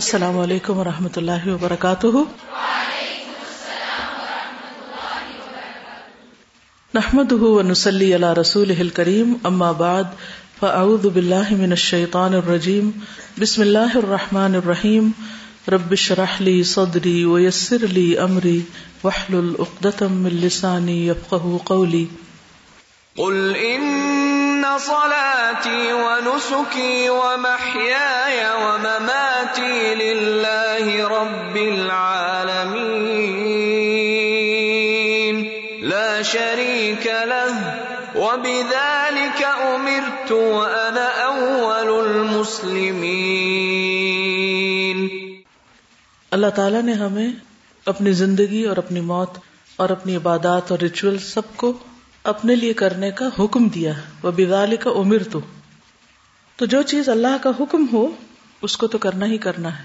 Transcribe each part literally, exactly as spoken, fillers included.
السلام علیکم ورحمۃ اللہ وبرکاتہ۔ وعلیکم السلام ورحمۃ اللہ وبرکاتہ۔ نحمده ونصلی علی رسولہ الکریم، اما بعد فاعوذ باللہ من الشیطان الرجیم، بسم اللہ الرحمن الرحیم، رب اشرح لی صدری ویسر لی امری واحلل عقدۃ من لسانی یفقہوا قولی۔ قل ان صلاتی ونسکی ومحیای ومماتی للہ رب العالمین لا شریک لہ وبذالک امرت وانا اول المسلمین۔ اللہ تعالیٰ نے ہمیں اپنی زندگی اور اپنی موت اور اپنی عبادات اور ریچول سب کو اپنے لیے کرنے کا حکم دیا، وبذالک امرت۔ تو جو چیز اللہ کا حکم ہو اس کو تو کرنا ہی کرنا ہے،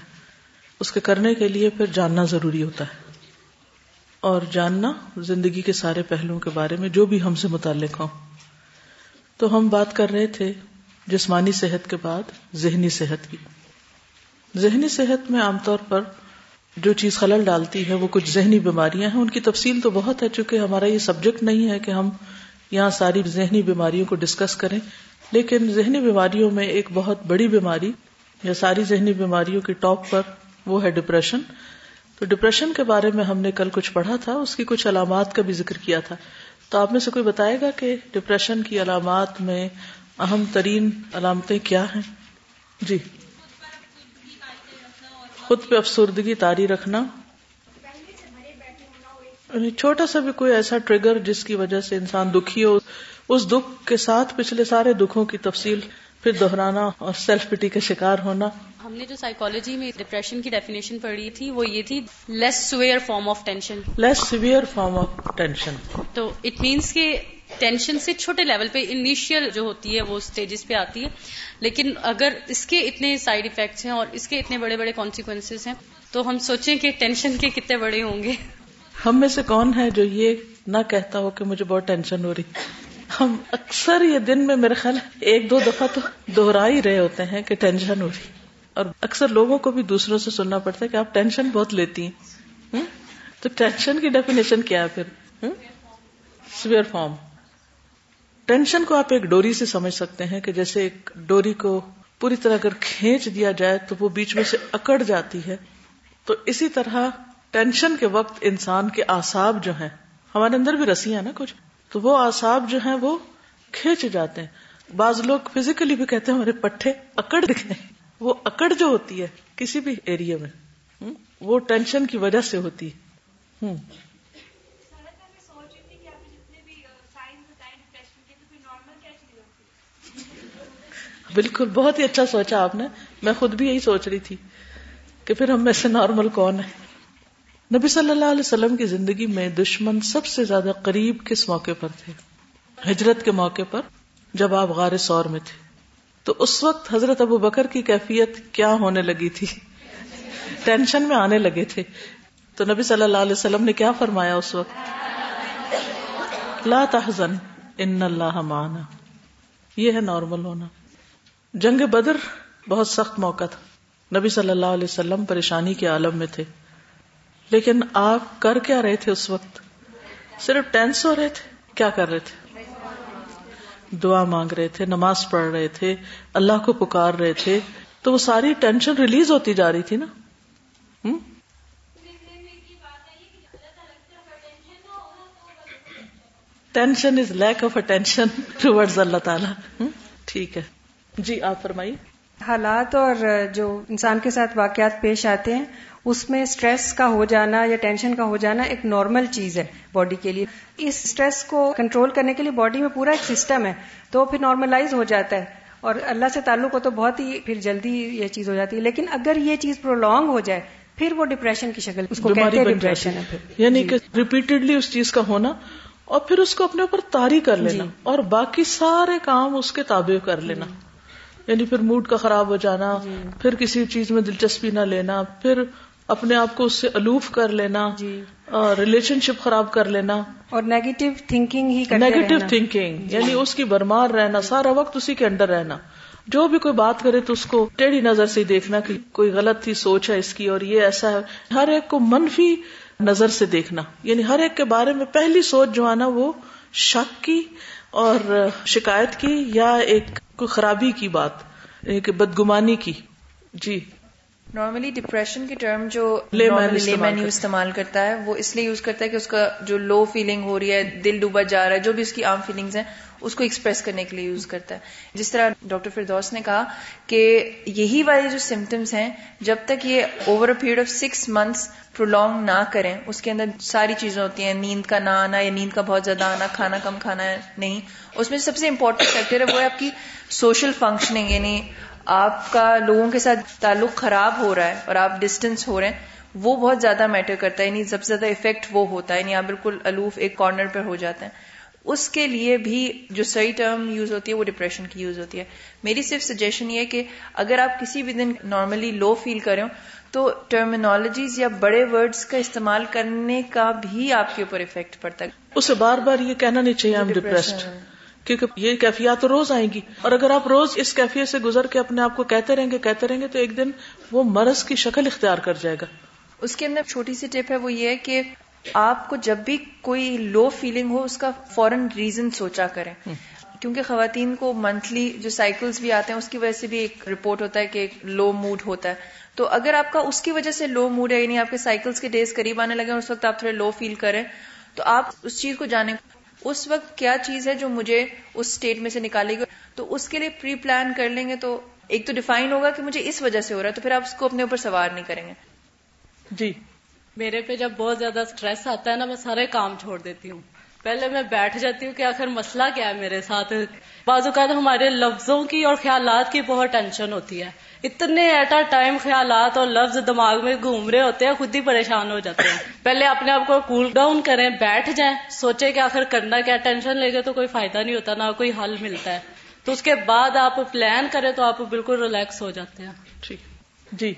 اس کے کرنے کے لیے پھر جاننا ضروری ہوتا ہے، اور جاننا زندگی کے سارے پہلوؤں کے بارے میں جو بھی ہم سے متعلق ہوں۔ تو ہم بات کر رہے تھے جسمانی صحت کے بعد ذہنی صحت کی۔ ذہنی صحت میں عام طور پر جو چیز خلل ڈالتی ہے وہ کچھ ذہنی بیماریاں ہیں، ان کی تفصیل تو بہت ہے، چونکہ ہمارا یہ سبجیکٹ نہیں ہے کہ ہم یہاں ساری ذہنی بیماریوں کو ڈسکس کریں، لیکن ذہنی بیماریوں میں ایک بہت بڑی بیماری یا ساری ذہنی بیماریوں کی ٹاپ پر وہ ہے ڈپریشن۔ تو ڈپریشن کے بارے میں ہم نے کل کچھ پڑھا تھا، اس کی کچھ علامات کا بھی ذکر کیا تھا۔ تو آپ میں سے کوئی بتائے گا کہ ڈپریشن کی علامات میں اہم ترین علامتیں کیا ہیں؟ جی، خود پہ افسردگی طاری رکھنا، چھوٹا سا بھی کوئی ایسا ٹریگر جس کی وجہ سے انسان دکھی ہو، اس دکھ کے ساتھ پچھلے سارے دکھوں کی تفصیل پھر دہرانا اور سیلف پٹی کا شکار ہونا۔ ہم نے جو سائیکالوجی میں ڈپریشن کی ڈیفینیشن پڑھی تھی وہ یہ تھی less severe form of tension. Less severe form of tension, تو اٹ مینس کہ ٹینشن سے چھوٹے لیول پہ انیشیل جو ہوتی ہے وہ سٹیجز پہ آتی ہے، لیکن اگر اس کے اتنے سائیڈ ایفیکٹس ہیں اور اس کے اتنے بڑے بڑے کانسیکوینسز ہیں تو ہم سوچیں کہ ٹینشن کے کتنے بڑے ہوں گے۔ ہم میں سے کون ہے جو یہ نہ کہتا ہو کہ مجھے بہت ٹینشن ہو رہی؟ ہم اکثر یہ دن میں میرے خیال ایک دو دفعہ تو دوہرا ہی رہے ہوتے ہیں کہ ٹینشن ہو رہی، اور اکثر لوگوں کو بھی دوسروں سے سننا پڑتا ہے کہ آپ ٹینشن بہت لیتی ہیں۔ تو ٹینشن کی ڈیفینیشن کیا ہے پھر؟ Severe form. ٹینشن کو آپ ایک ڈوری سے سمجھ سکتے ہیں کہ جیسے ایک ڈوری کو پوری طرح اگر کھینچ دیا جائے تو وہ بیچ میں سے اکڑ جاتی ہے، تو اسی طرح ٹینشن کے وقت انسان کے اعصاب جو ہیں، ہمارے اندر بھی رسیاں نا کچھ، تو وہ اعصاب جو ہیں وہ کھینچ جاتے ہیں۔ بعض لوگ فزیکلی بھی کہتے ہیں ہمارے پٹھے اکڑ گئے۔ وہ اکڑ جو ہوتی ہے کسی بھی ایریا میں وہ ٹینشن کی وجہ سے ہوتی ہے۔ بالکل، بہت ہی اچھا سوچا آپ نے، میں خود بھی یہی سوچ رہی تھی کہ پھر ہم میں سے نارمل کون ہے۔ نبی صلی اللہ علیہ وسلم کی زندگی میں دشمن سب سے زیادہ قریب کس موقع پر تھے؟ ہجرت کے موقع پر، جب آپ غار ثور میں تھے، تو اس وقت حضرت ابو بکر کی کیفیت کیا ہونے لگی تھی؟ ٹینشن میں آنے لگے تھے۔ تو نبی صلی اللہ علیہ وسلم نے کیا فرمایا اس وقت؟ لا تحزن ان اللہ معنا۔ یہ ہے نارمل ہونا۔ جنگ بدر بہت سخت موقع تھا، نبی صلی اللہ علیہ وسلم پریشانی کے عالم میں تھے، لیکن آپ کر کیا رہے تھے اس وقت؟ صرف ٹینس ہو رہے تھے؟ کیا کر رہے تھے؟ دعا مانگ رہے تھے، نماز پڑھ رہے تھے، اللہ کو پکار رہے تھے، تو وہ ساری ٹینشن ریلیز ہوتی جا رہی تھی نا۔ Hmm? Tension is lack of attention towards اللہ تعالی۔ ٹھیک ہے جی، آپ فرمائیے۔ حالات اور جو انسان کے ساتھ واقعات پیش آتے ہیں اس میں سٹریس کا ہو جانا یا ٹینشن کا ہو جانا ایک نارمل چیز ہے باڈی کے لیے۔ اس سٹریس کو کنٹرول کرنے کے لیے باڈی میں پورا ایک سسٹم ہے، تو پھر نارملائز ہو جاتا ہے، اور اللہ سے تعلق ہو تو بہت ہی پھر جلدی یہ چیز ہو جاتی ہے۔ لیکن اگر یہ چیز پرولونگ ہو جائے پھر وہ ڈپریشن کی شکل، اس کو کہتے ہیں ڈپریشن ہے، یعنی کہ ریپیٹڈلی اس چیز کا ہونا، اور پھر اس کو اپنے اوپر طاری کر لینا اور باقی سارے کام اس کے تابع کر لینا، یعنی پھر موڈ کا خراب ہو جانا، پھر کسی چیز میں دلچسپی نہ لینا، پھر اپنے آپ کو اس سے الوف کر لینا، ریلیشن شپ خراب کر لینا، اور نیگیٹو تھنکنگ ہی کرتے رہنا، نیگیٹو تھنکنگ، یعنی اس کی برمار رہنا، سارا وقت اسی کے اندر رہنا، جو بھی کوئی بات کرے تو اس کو ٹیڑھی نظر سے دیکھنا کہ کوئی غلط تھی سوچ ہے اس کی اور یہ ایسا ہے. ہر ایک کو منفی نظر سے دیکھنا، یعنی ہر ایک کے بارے میں پہلی سوچ جو آنا وہ شک کی اور شکایت کی یا ایک کوئی خرابی کی بات، ایک بدگمانی کی. جی نارملی ڈپریشن کی ٹرم جو لے مین استعمال کرتا ہے وہ اس لیے یوز کرتا ہے کہ اس کا جو لو فیلنگ ہو رہی ہے، دل ڈوبا جا رہا ہے، جو بھی اس کی عام فیلنگز ہیں اس کو ایکسپریس کرنے کے لیے یوز کرتا ہے. جس طرح ڈاکٹر فردوس نے کہا کہ یہی والے جو سمٹمز ہیں جب تک یہ over a period of six months prolong نہ کریں، اس کے اندر ساری چیزیں ہوتی ہیں، نیند کا نہ آنا یا نیند کا بہت زیادہ آنا، کھانا کم کھانا نہیں، اس میں سب سے امپورٹنٹ فیکٹر ہے وہ ہے آپ کی سوشل فنکشننگ، یعنی آپ کا لوگوں کے ساتھ تعلق خراب ہو رہا ہے اور آپ ڈسٹینس ہو رہے ہیں، وہ بہت زیادہ میٹر کرتا ہے. یعنی سب سے زیادہ افیکٹ وہ ہوتا ہے، یعنی آپ بالکل الوف ایک کارنر پر ہو جاتے ہیں. اس کے لیے بھی جو صحیح ٹرم یوز ہوتی ہے وہ ڈپریشن کی یوز ہوتی ہے. میری صرف سجیشن یہ ہے کہ اگر آپ کسی بھی دن نارملی لو فیل کریں تو ٹرمینالوجیز یا بڑے ورڈز کا استعمال کرنے کا بھی آپ کے اوپر افیکٹ پڑتا ہے. اسے بار بار یہ کہنا نہیں چاہیے ہم ڈپریسڈ، کیونکہ یہ کیفیات روز آئیں گی اور اگر آپ روز اس کیفیت سے گزر کے اپنے آپ کو کہتے رہیں گے کہتے رہیں گے تو ایک دن وہ مرض کی شکل اختیار کر جائے گا. اس کے اندر چھوٹی سی ٹپ ہے وہ یہ ہے کہ آپ کو جب بھی کوئی لو فیلنگ ہو اس کا فوراً ریزن سوچا کریں، کیونکہ خواتین کو منتھلی جو سائیکلز بھی آتے ہیں اس کی وجہ سے بھی ایک رپورٹ ہوتا ہے کہ ایک لو موڈ ہوتا ہے. تو اگر آپ کا اس کی وجہ سے لو موڈ ہے، یعنی آپ کے سائیکلز کے ڈیز قریب آنے لگے اور اس وقت آپ تھوڑے لو فیل کریں، تو آپ اس چیز کو جانیں اس وقت کیا چیز ہے جو مجھے اس سٹیٹ میں سے نکالے گی، تو اس کے لیے پری پلان کر لیں گے تو ایک تو ڈیفائن ہوگا کہ مجھے اس وجہ سے ہو رہا ہے، تو پھر آپ اس کو اپنے اوپر سوار نہیں کریں گے. جی میرے پہ جب بہت زیادہ سٹریس آتا ہے نا، میں سارے کام چھوڑ دیتی ہوں، پہلے میں بیٹھ جاتی ہوں کہ آخر مسئلہ کیا ہے میرے ساتھ. بعض اوقات ہمارے لفظوں کی اور خیالات کی بہت ٹینشن ہوتی ہے، اتنے ایٹ اے ٹائم خیالات اور لفظ دماغ میں گھوم رہے ہوتے ہیں، خود ہی پریشان ہو جاتے ہیں. پہلے اپنے آپ کو کول ڈاؤن کریں، بیٹھ جائیں، سوچیں کہ آخر کرنا کیا، ٹینشن لے کے تو کوئی فائدہ نہیں ہوتا، نہ کوئی حل ملتا ہے. تو اس کے بعد آپ پلان کریں تو آپ بالکل ریلیکس ہو جاتے ہیں. ٹھیک جی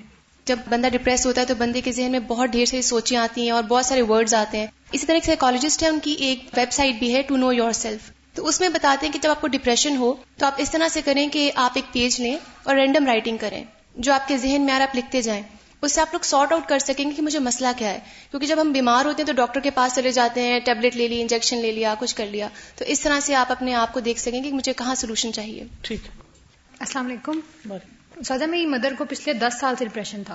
جب بندہ ڈپریس ہوتا ہے تو بندے کے ذہن میں بہت ڈھیر ساری سوچیں آتی ہیں اور بہت سارے ورڈز آتے ہیں. اسی طرح ایک سائیکالوجسٹ ہے، ان کی ایک ویب سائٹ بھی ہے ٹو نو یور سیلف، تو اس میں بتاتے ہیں کہ جب آپ کو ڈپریشن ہو تو آپ اس طرح سے کریں کہ آپ ایک پیج لیں اور رینڈم رائٹنگ کریں، جو آپ کے ذہن میں آ رہا آپ لکھتے جائیں. اس سے آپ لوگ سارٹ آؤٹ کر سکیں گے کہ مجھے مسئلہ کیا ہے، کیونکہ جب ہم بیمار ہوتے ہیں تو ڈاکٹر کے پاس چلے جاتے ہیں، ٹیبلٹ لے لی، انجیکشن لے لیا، کچھ کر لیا. تو اس طرح سے آپ اپنے آپ کو دیکھ سکیں گے کہ مجھے کہاں سولوشن چاہیے. ٹھیک. السلام علیکم. زیادہ میری مدر کو پچھلے دس سال سے ڈپریشن تھا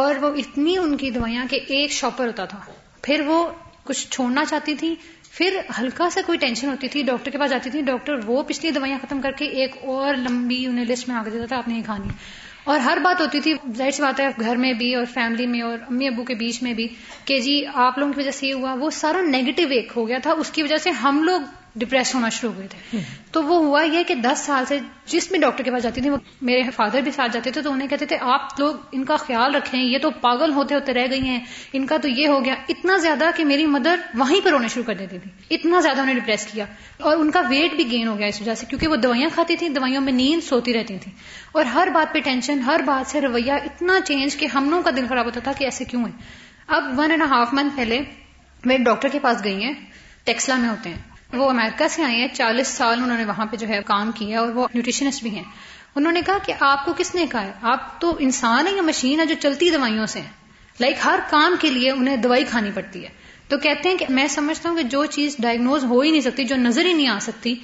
اور وہ اتنی ان کی دوائیاں کہ ایک شاپر ہوتا تھا، پھر وہ کچھ چھوڑنا چاہتی تھی، پھر ہلکا سا کوئی ٹینشن ہوتی تھی ڈاکٹر کے پاس جاتی تھی، ڈاکٹر وہ پچھلی دوائیاں ختم کر کے ایک اور لمبی انہیں لسٹ میں آ کے دیتا تھا آپ نے یہ کھانی، اور ہر بات ہوتی تھی. ظاہر سی بات ہے گھر میں بھی اور فیملی میں اور امی ابو کے بیچ میں بھی کہ جی آپ لوگوں کی وجہ سے یہ ہوا، وہ سارا نیگیٹو ایک ہو گیا تھا، اس کی وجہ سے ہم لوگ ڈپریس ہونا شروع ہوئے تھے. تو وہ ہوا یہ کہ دس سال سے جس میں ڈاکٹر کے پاس جاتی تھی، وہ میرے فادر بھی ساتھ جاتے تھے، تو انہیں کہتے تھے آپ لوگ ان کا خیال رکھیں، یہ تو پاگل ہوتے ہوتے رہ گئی ہیں، ان کا تو یہ ہو گیا، اتنا زیادہ کہ میری مدر وہیں پر رونا شروع کر دیتی تھی، اتنا زیادہ انہیں ڈپریس کیا. اور ان کا ویٹ بھی گین ہو گیا اس وجہ سے، کیونکہ وہ دوائیاں کھاتی تھیں، دوائیوں میں نیند سوتی رہتی تھیں، اور ہر بات پہ ٹینشن، ہر بات سے رویہ اتنا چینج کہ ہم لوگوں کا دل خراب ہوتا تھا کہ ایسے کیوں ہے. اب ون اینڈ ہاف منتھ پہلے میں ڈاکٹر کے پاس گئی ہیں، ٹیکسلا میں ہوتے ہیں، وہ امریکہ سے آئے ہیں، چالیس سال انہوں نے وہاں پہ جو ہے کام کیا اور وہ نیوٹریشنسٹ بھی ہیں. انہوں نے کہا کہ آپ کو کس نے کہا ہے، آپ تو انسان ہیں یا مشین ہے جو چلتی دوائیوں سے ہیں، لائک ہر کام کے لیے انہیں دوائی کھانی پڑتی ہے. تو کہتے ہیں کہ میں سمجھتا ہوں کہ جو چیز ڈائگنوز ہو ہی نہیں سکتی، جو نظر ہی نہیں آ سکتی،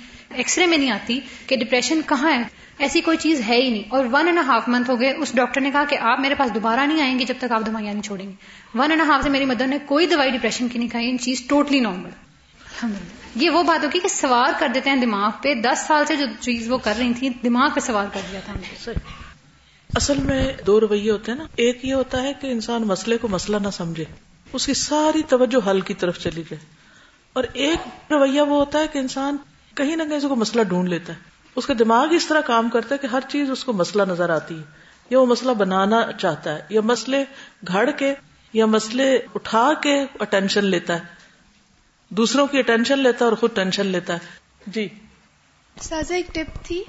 ایکس رے میں نہیں آتی کہ ڈپریشن کہاں ہے، ایسی کوئی چیز ہے ہی نہیں. اور ون اینڈ ہاف منتھ ہو گئے، اس ڈاکٹر نے کہا کہ آپ میرے پاس دوبارہ نہیں آئیں گے جب تک آپ دوائیاں نہیں چھوڑیں گے. ون اینڈ ہاف سے میری مدر نے کوئی دوائی ڈپریشن کی نہیں کھائی، ان چیز ٹوٹلی نارمل. الحمد للہ. یہ وہ بات ہوگی کہ سوار کر دیتے ہیں دماغ پہ، دس سال سے جو چیز وہ کر رہی تھی دماغ پہ سوار کر دیا تھا. اصل میں دو رویے ہوتے ہیں نا، ایک یہ ہوتا ہے کہ انسان مسئلے کو مسئلہ نہ سمجھے، اس کی ساری توجہ حل کی طرف چلی جائے، اور ایک رویہ وہ ہوتا ہے کہ انسان کہیں نہ کہیں اس کو مسئلہ ڈھونڈ لیتا ہے، اس کا دماغ اس طرح کام کرتا ہے کہ ہر چیز اس کو مسئلہ نظر آتی ہے، یا وہ مسئلہ بنانا چاہتا ہے، یا مسئلے گھڑ کے یا مسئلے اٹھا کے اٹینشن لیتا ہے، دوسروں کی اٹینشن لیتا ہے اور خود ٹینشن لیتا ہے. جی سازا ایک ٹپ تھی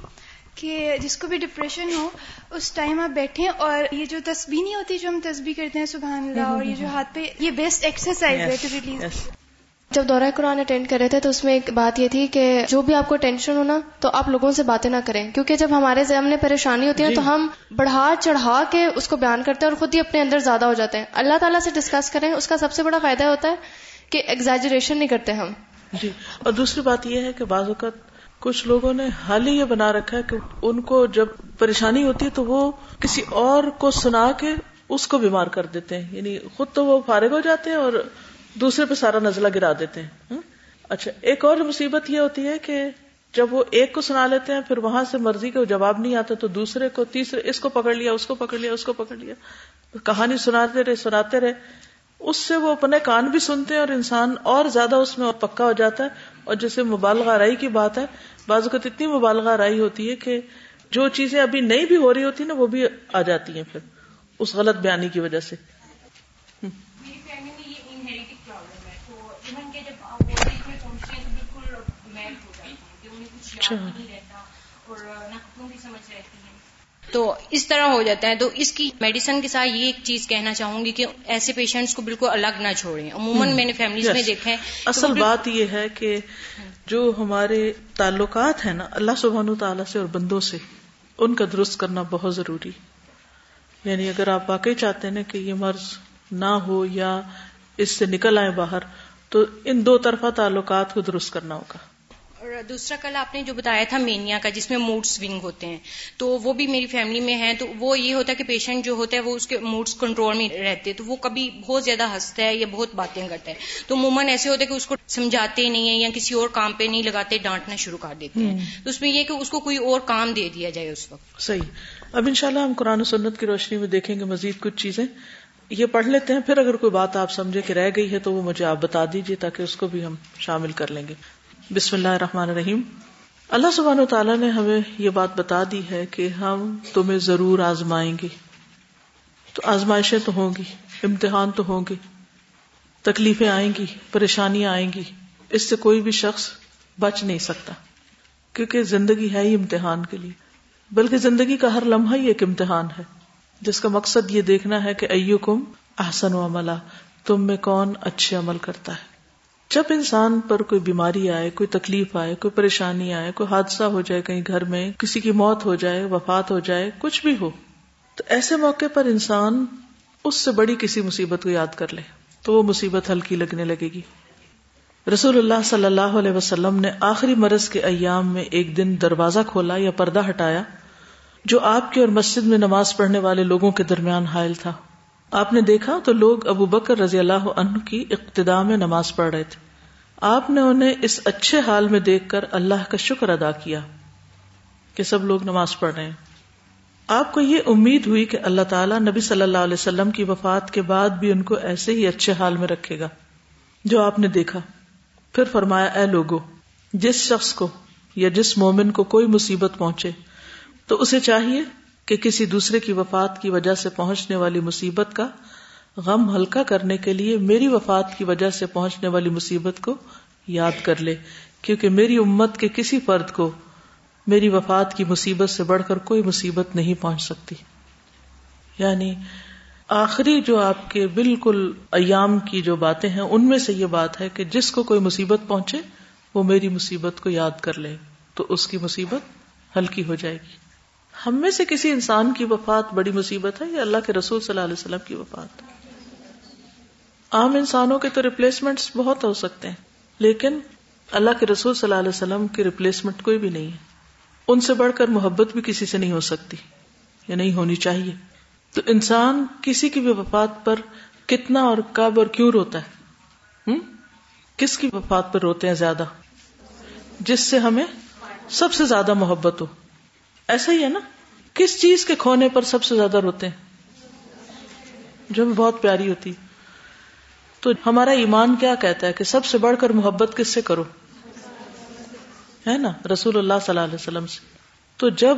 کہ جس کو بھی ڈپریشن ہو اس ٹائم آپ بیٹھیں اور یہ جو تسبیح نہیں ہوتی جو ہم تسبیح کرتے ہیں سبحان اللہ، اور یہ جو ہاتھ پہ، یہ بیسٹ ایکسرسائز ہے ٹو ریلیز. جب دورہ قرآن اٹینڈ کر رہے تھے تو اس میں ایک بات یہ تھی کہ جو بھی آپ کو ٹینشن ہونا تو آپ لوگوں سے باتیں نہ کریں، کیونکہ جب ہمارے ذہن میں پریشانی ہوتی ہے تو ہم بڑھا چڑھا کے اس کو بیان کرتے ہیں اور خود ہی اپنے اندر زیادہ ہو جاتے ہیں. اللہ تعالیٰ سے ڈسکس کریں، اس کا سب سے بڑا فائدہ ہوتا ہے کہ ایگزیجریشن نہیں کرتے ہم. جی، اور دوسری بات یہ ہے کہ بعض اوقات کچھ لوگوں نے حال ہی یہ بنا رکھا ہے کہ ان کو جب پریشانی ہوتی ہے تو وہ کسی اور کو سنا کے اس کو بیمار کر دیتے ہیں، یعنی خود تو وہ فارغ ہو جاتے ہیں اور دوسرے پہ سارا نزلہ گرا دیتے ہیں. اچھا، ایک اور مصیبت یہ ہوتی ہے کہ جب وہ ایک کو سنا لیتے ہیں پھر وہاں سے مرضی کا جواب نہیں آتا تو دوسرے کو، تیسرے، اس کو پکڑ لیا، اس کو پکڑ لیا، اس کو پکڑ لیا، کہانی سناتے رہے سناتے رہے. اس سے وہ اپنے کان بھی سنتے ہیں اور انسان اور زیادہ اس میں پکا ہو جاتا ہے. اور جیسے مبالغہ آرائی کی بات ہے، بعض اوقات اتنی مبالغہ آرائی ہوتی ہے کہ جو چیزیں ابھی نہیں بھی ہو رہی ہوتی نا وہ بھی آ جاتی ہیں پھر اس غلط بیانی کی وجہ سے. تو اس طرح ہو جاتا ہے. تو اس کی میڈیسن کے ساتھ یہ ایک چیز کہنا چاہوں گی کہ ایسے پیشنٹس کو بالکل الگ نہ چھوڑیں. عموماً میں نے فیملیز میں دیکھا ہے. اصل بات یہ ہے کہ جو ہمارے تعلقات ہیں نا اللہ سبحانہ تعالیٰ سے اور بندوں سے، ان کا درست کرنا بہت ضروری. یعنی اگر آپ واقعی چاہتے ہیں کہ یہ مرض نہ ہو یا اس سے نکل آئے باہر، تو ان دو طرفہ تعلقات کو درست کرنا ہوگا. اور دوسرا، کل آپ نے جو بتایا تھا مینیا کا، جس میں موڈ سوئنگ ہوتے ہیں، تو وہ بھی میری فیملی میں ہے. تو وہ یہ ہوتا ہے کہ پیشنٹ جو ہوتا ہے وہ اس کے موڈس کنٹرول میں رہتے ہیں، تو وہ کبھی بہت زیادہ ہنستا ہے یا بہت باتیں کرتا ہے. تو عموماً ایسے ہوتا ہے کہ اس کو سمجھاتے ہی نہیں ہیں یا کسی اور کام پہ نہیں لگاتے، ڈانٹنا شروع کر دیتے ہیں. تو اس میں یہ کہ اس کو کوئی اور کام دے دیا جائے اس وقت. صحیح. اب انشاءاللہ ہم قرآن و سنت کی روشنی میں دیکھیں گے مزید کچھ چیزیں. یہ پڑھ لیتے ہیں، پھر اگر کوئی بات آپ سمجھے کہ رہ گئی ہے تو وہ مجھے آپ بتا دیجیے تاکہ اس کو بھی ہم شامل کر لیں گے. بسم اللہ الرحمن الرحیم. اللہ سبحانہ وتعالیٰ نے ہمیں یہ بات بتا دی ہے کہ ہم تمہیں ضرور آزمائیں گے. تو آزمائشیں تو ہوں گی، امتحان تو ہوں گے، تکلیفیں آئیں گی، پریشانیاں آئیں گی. اس سے کوئی بھی شخص بچ نہیں سکتا، کیونکہ زندگی ہے ہی امتحان کے لیے. بلکہ زندگی کا ہر لمحہ ہی ایک امتحان ہے، جس کا مقصد یہ دیکھنا ہے کہ ایوکم احسن عملا، تم میں کون اچھے عمل کرتا ہے. جب انسان پر کوئی بیماری آئے، کوئی تکلیف آئے، کوئی پریشانی آئے، کوئی حادثہ ہو جائے کہیں گھر میں، کسی کی موت ہو جائے، وفات ہو جائے، کچھ بھی ہو، تو ایسے موقع پر انسان اس سے بڑی کسی مصیبت کو یاد کر لے تو وہ مصیبت ہلکی لگنے لگے گی. رسول اللہ صلی اللہ علیہ وسلم نے آخری مرض کے ایام میں ایک دن دروازہ کھولا یا پردہ ہٹایا جو آپ کی اور مسجد میں نماز پڑھنے والے لوگوں کے درمیان حائل تھا. آپ نے دیکھا تو لوگ ابو بکر رضی اللہ عنہ کی اقتداء میں نماز پڑھ رہے تھے. آپ نے انہیں اس اچھے حال میں دیکھ کر اللہ کا شکر ادا کیا کہ سب لوگ نماز پڑھ رہے ہیں. آپ کو یہ امید ہوئی کہ اللہ تعالیٰ نبی صلی اللہ علیہ وسلم کی وفات کے بعد بھی ان کو ایسے ہی اچھے حال میں رکھے گا جو آپ نے دیکھا. پھر فرمایا، اے لوگو، جس شخص کو یا جس مومن کو کوئی مصیبت پہنچے تو اسے چاہیے کہ کسی دوسرے کی وفات کی وجہ سے پہنچنے والی مصیبت کا غم ہلکا کرنے کے لیے میری وفات کی وجہ سے پہنچنے والی مصیبت کو یاد کر لے، کیونکہ میری امت کے کسی فرد کو میری وفات کی مصیبت سے بڑھ کر کوئی مصیبت نہیں پہنچ سکتی. یعنی آخری جو آپ کے بالکل ایام کی جو باتیں ہیں ان میں سے یہ بات ہے کہ جس کو کوئی مصیبت پہنچے وہ میری مصیبت کو یاد کر لے تو اس کی مصیبت ہلکی ہو جائے گی. ہم میں سے کسی انسان کی وفات بڑی مصیبت ہے یا اللہ کے رسول صلی اللہ علیہ وسلم کی وفات؟ عام انسانوں کے تو ریپلیسمنٹس بہت ہو سکتے ہیں، لیکن اللہ کے رسول صلی اللہ علیہ وسلم کی ریپلیسمنٹ کوئی بھی نہیں ہے. ان سے بڑھ کر محبت بھی کسی سے نہیں ہو سکتی یا نہیں ہونی چاہیے. تو انسان کسی کی بھی وفات پر کتنا اور کب اور کیوں روتا ہے؟ ہم؟ کس کی وفات پر روتے ہیں زیادہ؟ جس سے ہمیں سب سے زیادہ محبت ہو. ایسا ہی ہے نا، کس چیز کے کھونے پر سب سے زیادہ روتے ہیں؟ جو ہمیں بہت پیاری ہوتی. تو ہمارا ایمان کیا کہتا ہے کہ سب سے بڑھ کر محبت کس سے کرو؟ ہے نا، رسول اللہ صلی اللہ علیہ وسلم سے. تو جب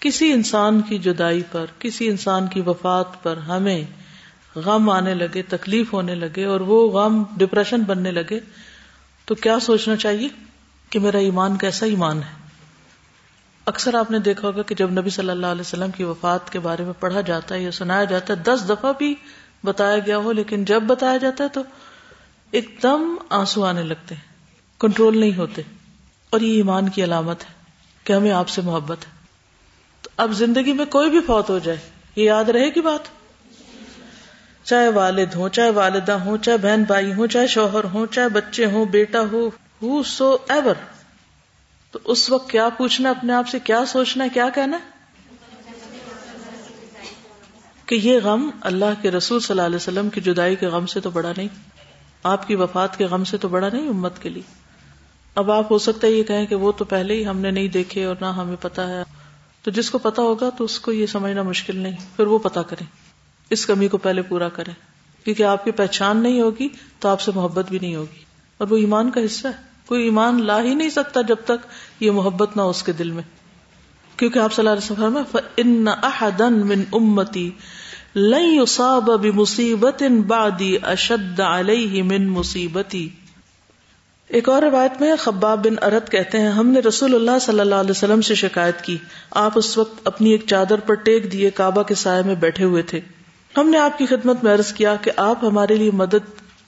کسی انسان کی جدائی پر، کسی انسان کی وفات پر ہمیں غم آنے لگے، تکلیف ہونے لگے اور وہ غم ڈپریشن بننے لگے، تو کیا سوچنا چاہیے کہ میرا ایمان کیسا ایمان ہے؟ اکثر آپ نے دیکھا ہوگا کہ جب نبی صلی اللہ علیہ وسلم کی وفات کے بارے میں پڑھا جاتا ہے یا سنایا جاتا ہے، دس دفعہ بھی بتایا گیا ہو، لیکن جب بتایا جاتا ہے تو ایک دم آنسو آنے لگتے ہیں، کنٹرول نہیں ہوتے، اور یہ ایمان کی علامت ہے کہ ہمیں آپ سے محبت ہے. تو اب زندگی میں کوئی بھی فوت ہو جائے یہ یاد رہے گی بات، چاہے والد ہوں، چاہے والدہ ہوں، چاہے بہن بھائی ہوں، چاہے شوہر ہوں، چاہے بچے ہوں، بیٹا ہو، who so ever. تو اس وقت کیا پوچھنا، اپنے آپ سے کیا سوچنا، کیا کہنا کہ یہ غم اللہ کے رسول صلی اللہ علیہ وسلم کی جدائی کے غم سے تو بڑا نہیں، آپ کی وفات کے غم سے تو بڑا نہیں امت کے لیے. اب آپ ہو سکتا ہے یہ کہیں کہ وہ تو پہلے ہی ہم نے نہیں دیکھے اور نہ ہمیں پتا ہے، تو جس کو پتا ہوگا تو اس کو یہ سمجھنا مشکل نہیں، پھر وہ پتا کریں، اس کمی کو پہلے پورا کریں، کیونکہ آپ کی پہچان نہیں ہوگی تو آپ سے محبت بھی نہیں ہوگی، اور وہ ایمان کا حصہ ہے. کوئی ایمان لا ہی نہیں سکتا جب تک یہ محبت نہ ہو اس کے دل میں، کیونکہ آپ صلی اللہ علیہ وسلم فرمائے فَإِنَّ أَحَدًا مِّنْ أُمَّتِي لَن يُصَابَ بِمُصِيبَةٍ بَعْدِي أَشَدَّ عَلَيْهِ مِن مُصِيبَتِي. ایک اور روایت میں خباب بن ارد کہتے ہیں ہم نے رسول اللہ صلی اللہ علیہ وسلم سے شکایت کی، آپ اس وقت اپنی ایک چادر پر ٹیک دیے کعبہ کے سائے میں بیٹھے ہوئے تھے. ہم نے آپ کی خدمت میں عرض کیا کہ آپ ہمارے لیے مدد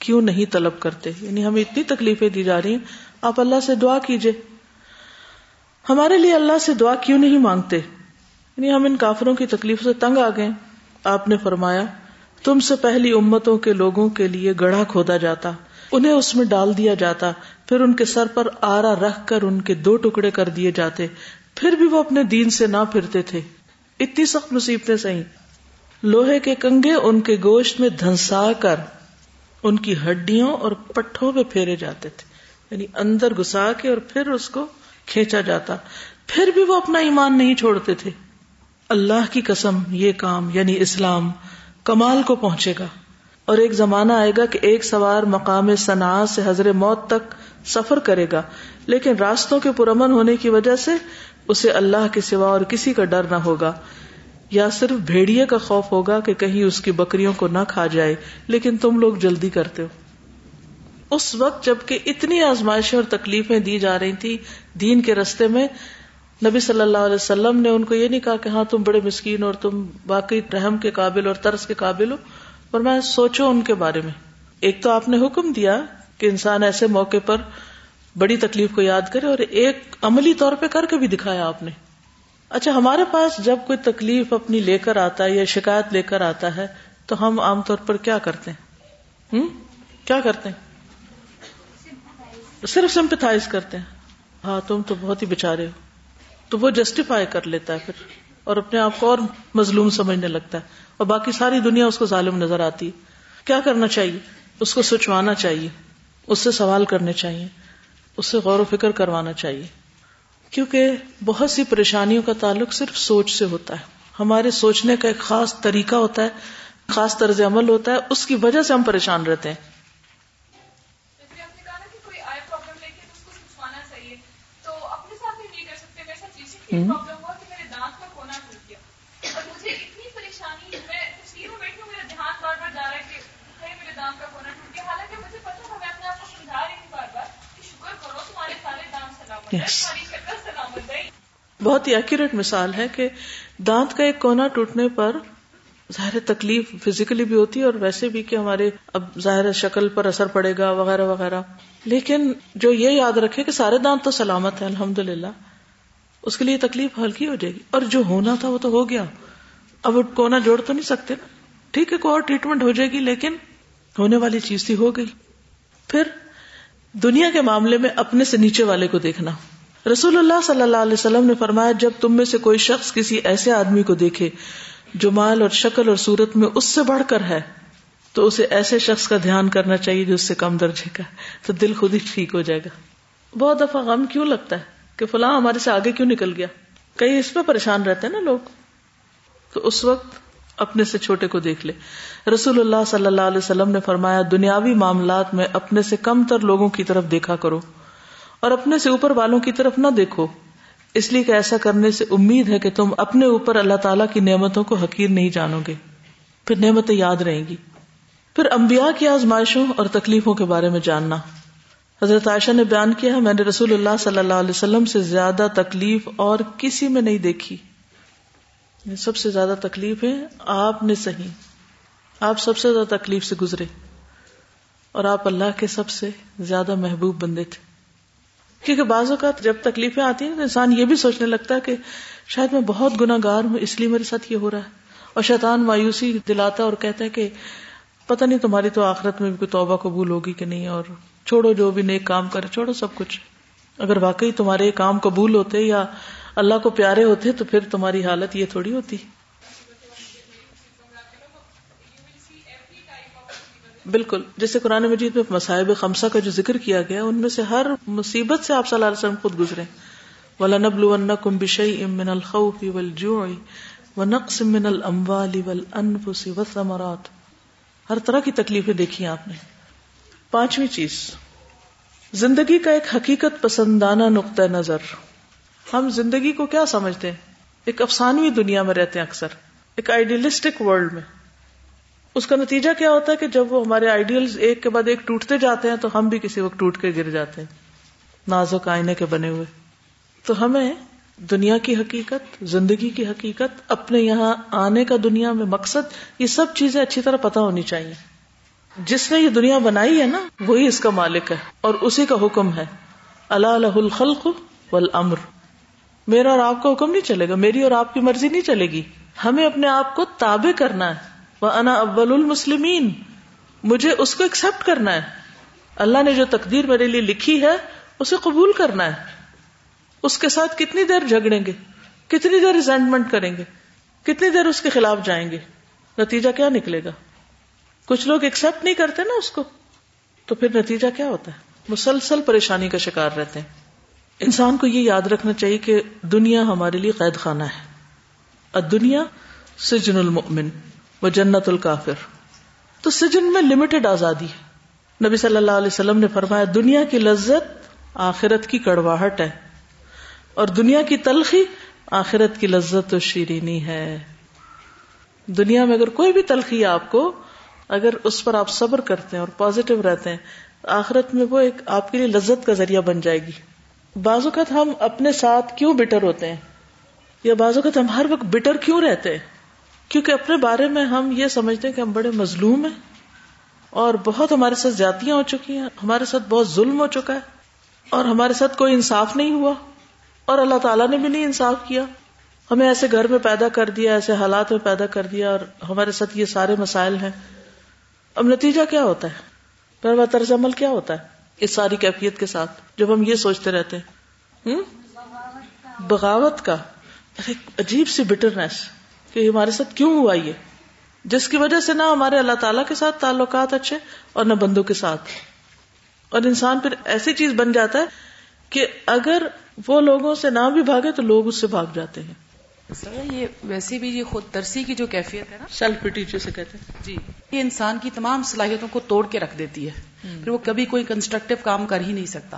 کیوں نہیں طلب کرتے، یعنی ہمیں اتنی تکلیفیں دی جا رہی ہیں، آپ اللہ سے دعا کیجئے، ہمارے لیے اللہ سے دعا کیوں نہیں مانگتے، یعنی ہم ان کافروں کی تکلیف سے تنگ آ گئے. آپ نے فرمایا تم سے پہلی امتوں کے لوگوں کے لیے گڑھا کھودا جاتا، انہیں اس میں ڈال دیا جاتا، پھر ان کے سر پر آرا رکھ کر ان کے دو ٹکڑے کر دیے جاتے، پھر بھی وہ اپنے دین سے نہ پھرتے تھے. اتنی سخت مصیبتیں سہیں. لوہے کے کنگے ان کے گوشت میں دھنسا کر ان کی ہڈیوں اور پٹھوں پہ پھیرے جاتے تھے، یعنی اندر گھسا کے اور پھر اس کو کھینچا جاتا، پھر بھی وہ اپنا ایمان نہیں چھوڑتے تھے. اللہ کی قسم یہ کام یعنی اسلام کمال کو پہنچے گا، اور ایک زمانہ آئے گا کہ ایک سوار مقام صنعاء سے حضر موت تک سفر کرے گا، لیکن راستوں کے پرامن ہونے کی وجہ سے اسے اللہ کے سوا اور کسی کا ڈر نہ ہوگا، یا صرف بھیڑیے کا خوف ہوگا کہ کہیں اس کی بکریوں کو نہ کھا جائے، لیکن تم لوگ جلدی کرتے ہو. اس وقت جبکہ اتنی آزمائشیں اور تکلیفیں دی جا رہی تھی دین کے رستے میں، نبی صلی اللہ علیہ وسلم نے ان کو یہ نہیں کہا کہ ہاں تم بڑے مسکین اور تم واقعی رحم کے قابل اور ترس کے قابل ہو، اور میں سوچو ان کے بارے میں. ایک تو آپ نے حکم دیا کہ انسان ایسے موقع پر بڑی تکلیف کو یاد کرے، اور ایک عملی طور پہ کر کے بھی دکھایا آپ نے. اچھا، ہمارے پاس جب کوئی تکلیف اپنی لے کر آتا ہے یا شکایت لے کر آتا ہے تو ہم عام طور پر کیا کرتے ہیں ہم؟ کیا کرتے ہیں؟ صرف سمپتھائز کرتے ہیں، ہاں تم تو بہت ہی بےچارے ہو، تو وہ جسٹیفائی کر لیتا ہے پھر، اور اپنے آپ کو اور مظلوم سمجھنے لگتا ہے، اور باقی ساری دنیا اس کو ظالم نظر آتی ہے. کیا کرنا چاہیے؟ اس کو سوچوانا چاہیے، اس سے سوال کرنے چاہیے، اس سے غور و فکر کروانا چاہیے، کیونکہ بہت سی پریشانیوں کا تعلق صرف سوچ سے ہوتا ہے. ہمارے سوچنے کا ایک خاص طریقہ ہوتا ہے، خاص طرز عمل ہوتا ہے، اس کی وجہ سے ہم پریشان رہتے ہیں. بہت ہی ایکوریٹ مثال ہے کہ دانت کا ایک کونا ٹوٹنے پر ظاہر تکلیف فزیکلی بھی ہوتی ہے، اور ویسے بھی کہ ہمارے اب ظاہر شکل پر اثر پڑے گا وغیرہ وغیرہ، لیکن جو یہ یاد رکھے کہ سارے دانت تو سلامت ہیں الحمدللہ، اس کے لیے تکلیف ہلکی ہو جائے گی، اور جو ہونا تھا وہ تو ہو گیا، اب وہ کونا جوڑ تو نہیں سکتے نا. ٹھیک ہے، کوئی اور ٹریٹمنٹ ہو جائے گی، لیکن ہونے والی چیز تھی، ہو گئی. پھر دنیا کے معاملے میں اپنے سے نیچے والے کو دیکھنا. رسول اللہ صلی اللہ علیہ وسلم نے فرمایا جب تم میں سے کوئی شخص کسی ایسے آدمی کو دیکھے جو مال اور شکل اور صورت میں اس سے بڑھ کر ہے، تو اسے ایسے شخص کا دھیان کرنا چاہیے جو اس سے کم درجے کا، تو دل خود ہی ٹھیک ہو جائے گا. بہت دفعہ غم کیوں لگتا ہے کہ فلاں ہمارے سے آگے کیوں نکل گیا، کئی اس میں پریشان رہتے ہیں نا لوگ. تو اس وقت اپنے سے چھوٹے کو دیکھ لے. رسول اللہ صلی اللہ علیہ وسلم نے فرمایا دنیاوی معاملات میں اپنے سے کم تر لوگوں کی طرف دیکھا کرو، اور اپنے سے اوپر والوں کی طرف نہ دیکھو، اس لیے کہ ایسا کرنے سے امید ہے کہ تم اپنے اوپر اللہ تعالیٰ کی نعمتوں کو حقیر نہیں جانو گے، پھر نعمتیں یاد رہیں گی. پھر انبیاء کی آزمائشوں اور تکلیفوں کے بارے میں جاننا. حضرت عائشہ نے بیان کیا ہے میں نے رسول اللہ صلی اللہ علیہ وسلم سے زیادہ تکلیف اور کسی میں نہیں دیکھی. سب سے زیادہ تکلیف ہے آپ نے سہی، آپ سب سے زیادہ تکلیف سے گزرے. اور آپ اللہ کے سب سے زیادہ محبوب بندے تھے. کیونکہ بعض اوقات جب تکلیفیں آتی ہیں تو انسان یہ بھی سوچنے لگتا ہے کہ شاید میں بہت گناہ گار ہوں اس لیے میرے ساتھ یہ ہو رہا ہے، اور شیطان مایوسی دلاتا اور کہتا ہے کہ پتہ نہیں تمہاری تو آخرت میں بھی کوئی توبہ قبول ہوگی کہ نہیں، اور چھوڑو جو بھی نیک کام کرے چھوڑو سب کچھ. اگر واقعی تمہارے کام قبول ہوتے یا اللہ کو پیارے ہوتے تو پھر تمہاری حالت یہ تھوڑی ہوتی. بالکل جیسے قرآن مجید میں مصائب خمسہ کا جو ذکر کیا گیا ان میں سے ہر مصیبت سے آپ صلی اللہ علیہ وسلم خود گزرے. وَلَنَبْلُوَنَّكُمْ بِشَيْءٍ مِّنَ الْخَوْفِ وَالْجُوعِ وَنَقْصٍ مِّنَ الْأَمْوَالِ وَالْأَنفُسِ وَالثَّمَرَاتِ، ہر طرح کی تکلیفیں دیکھی آپ نے. پانچویں چیز، زندگی کا ایک حقیقت پسندانہ نقطہ نظر. ہم زندگی کو کیا سمجھتے ہیں؟ ایک افسانوی دنیا میں رہتے ہیں اکثر، ایک آئیڈیلسٹک ورلڈ میں. اس کا نتیجہ کیا ہوتا ہے کہ جب وہ ہمارے آئیڈیلز ایک کے بعد ایک ٹوٹتے جاتے ہیں تو ہم بھی کسی وقت ٹوٹ کے گر جاتے ہیں، نازک آئینے کے بنے ہوئے. تو ہمیں دنیا کی حقیقت، زندگی کی حقیقت، اپنے یہاں آنے کا دنیا میں مقصد، یہ سب چیزیں اچھی طرح پتہ ہونی چاہیے. جس نے یہ دنیا بنائی ہے نا وہی اس کا مالک ہے اور اسی کا حکم ہے. الا لہ الخلق والامر. میرا اور آپ کا حکم نہیں چلے گا، میری اور آپ کی مرضی نہیں چلے گی، ہمیں اپنے آپ کو تابع کرنا ہے. وانا اول المسلمین، مجھے اس کو ایکسپٹ کرنا ہے. اللہ نے جو تقدیر میرے لیے لکھی ہے اسے قبول کرنا ہے. اس کے ساتھ کتنی دیر جھگڑیں گے، کتنی دیر ریزنٹمنٹ کریں گے، کتنی دیر اس کے خلاف جائیں گے، نتیجہ کیا نکلے گا؟ کچھ لوگ ایکسپٹ نہیں کرتے نا اس کو، تو پھر نتیجہ کیا ہوتا ہے؟ مسلسل پریشانی کا شکار رہتے ہیں. انسان کو یہ یاد رکھنا چاہیے کہ دنیا ہمارے لیے قید خانہ ہے. الدنیا سجن المؤمن و جنت الکافر. تو سجن میں لمیٹڈ آزادی ہے. نبی صلی اللہ علیہ وسلم نے فرمایا دنیا کی لذت آخرت کی کڑواہٹ ہے اور دنیا کی تلخی آخرت کی لذت و شیرینی ہے. دنیا میں اگر کوئی بھی تلخی آپ کو، اگر اس پر آپ صبر کرتے ہیں اور پازیٹو رہتے ہیں، آخرت میں وہ ایک آپ کے لیے لذت کا ذریعہ بن جائے گی. بعض اوقات ہم اپنے ساتھ کیوں بٹر ہوتے ہیں، یا بعض اوقات ہم ہر وقت بٹر کیوں رہتے ہیں؟ کیونکہ اپنے بارے میں ہم یہ سمجھتے ہیں کہ ہم بڑے مظلوم ہیں اور بہت ہمارے ساتھ زیادتیاں ہو چکی ہیں، ہمارے ساتھ بہت ظلم ہو چکا ہے اور ہمارے ساتھ کوئی انصاف نہیں ہوا اور اللہ تعالیٰ نے بھی نہیں انصاف کیا. ہمیں ایسے گھر میں پیدا کر دیا، ایسے حالات میں پیدا کر دیا اور ہمارے ساتھ یہ سارے مسائل ہیں. اب نتیجہ کیا ہوتا ہے؟ پھر طرز عمل کیا ہوتا ہے اس ساری کیفیت کے ساتھ جب ہم یہ سوچتے رہتے ہیں؟ بغاوت کا ایک عجیب سی بٹرنس کہ ہمارے ساتھ کیوں ہوا یہ، جس کی وجہ سے نہ ہمارے اللہ تعالیٰ کے ساتھ تعلقات اچھے اور نہ بندوں کے ساتھ. اور انسان پھر ایسی چیز بن جاتا ہے کہ اگر وہ لوگوں سے نہ بھی بھاگے تو لوگ اس سے بھاگ جاتے ہیں. سر یہ ویسے بھی یہ خود ترسی کی جو کیفیت ہے نا، سیلف پٹی جسے کہتے ہیں جی، یہ انسان کی تمام صلاحیتوں کو توڑ کے رکھ دیتی ہے. پھر وہ کبھی کوئی کنسٹرکٹیو کام کر ہی نہیں سکتا.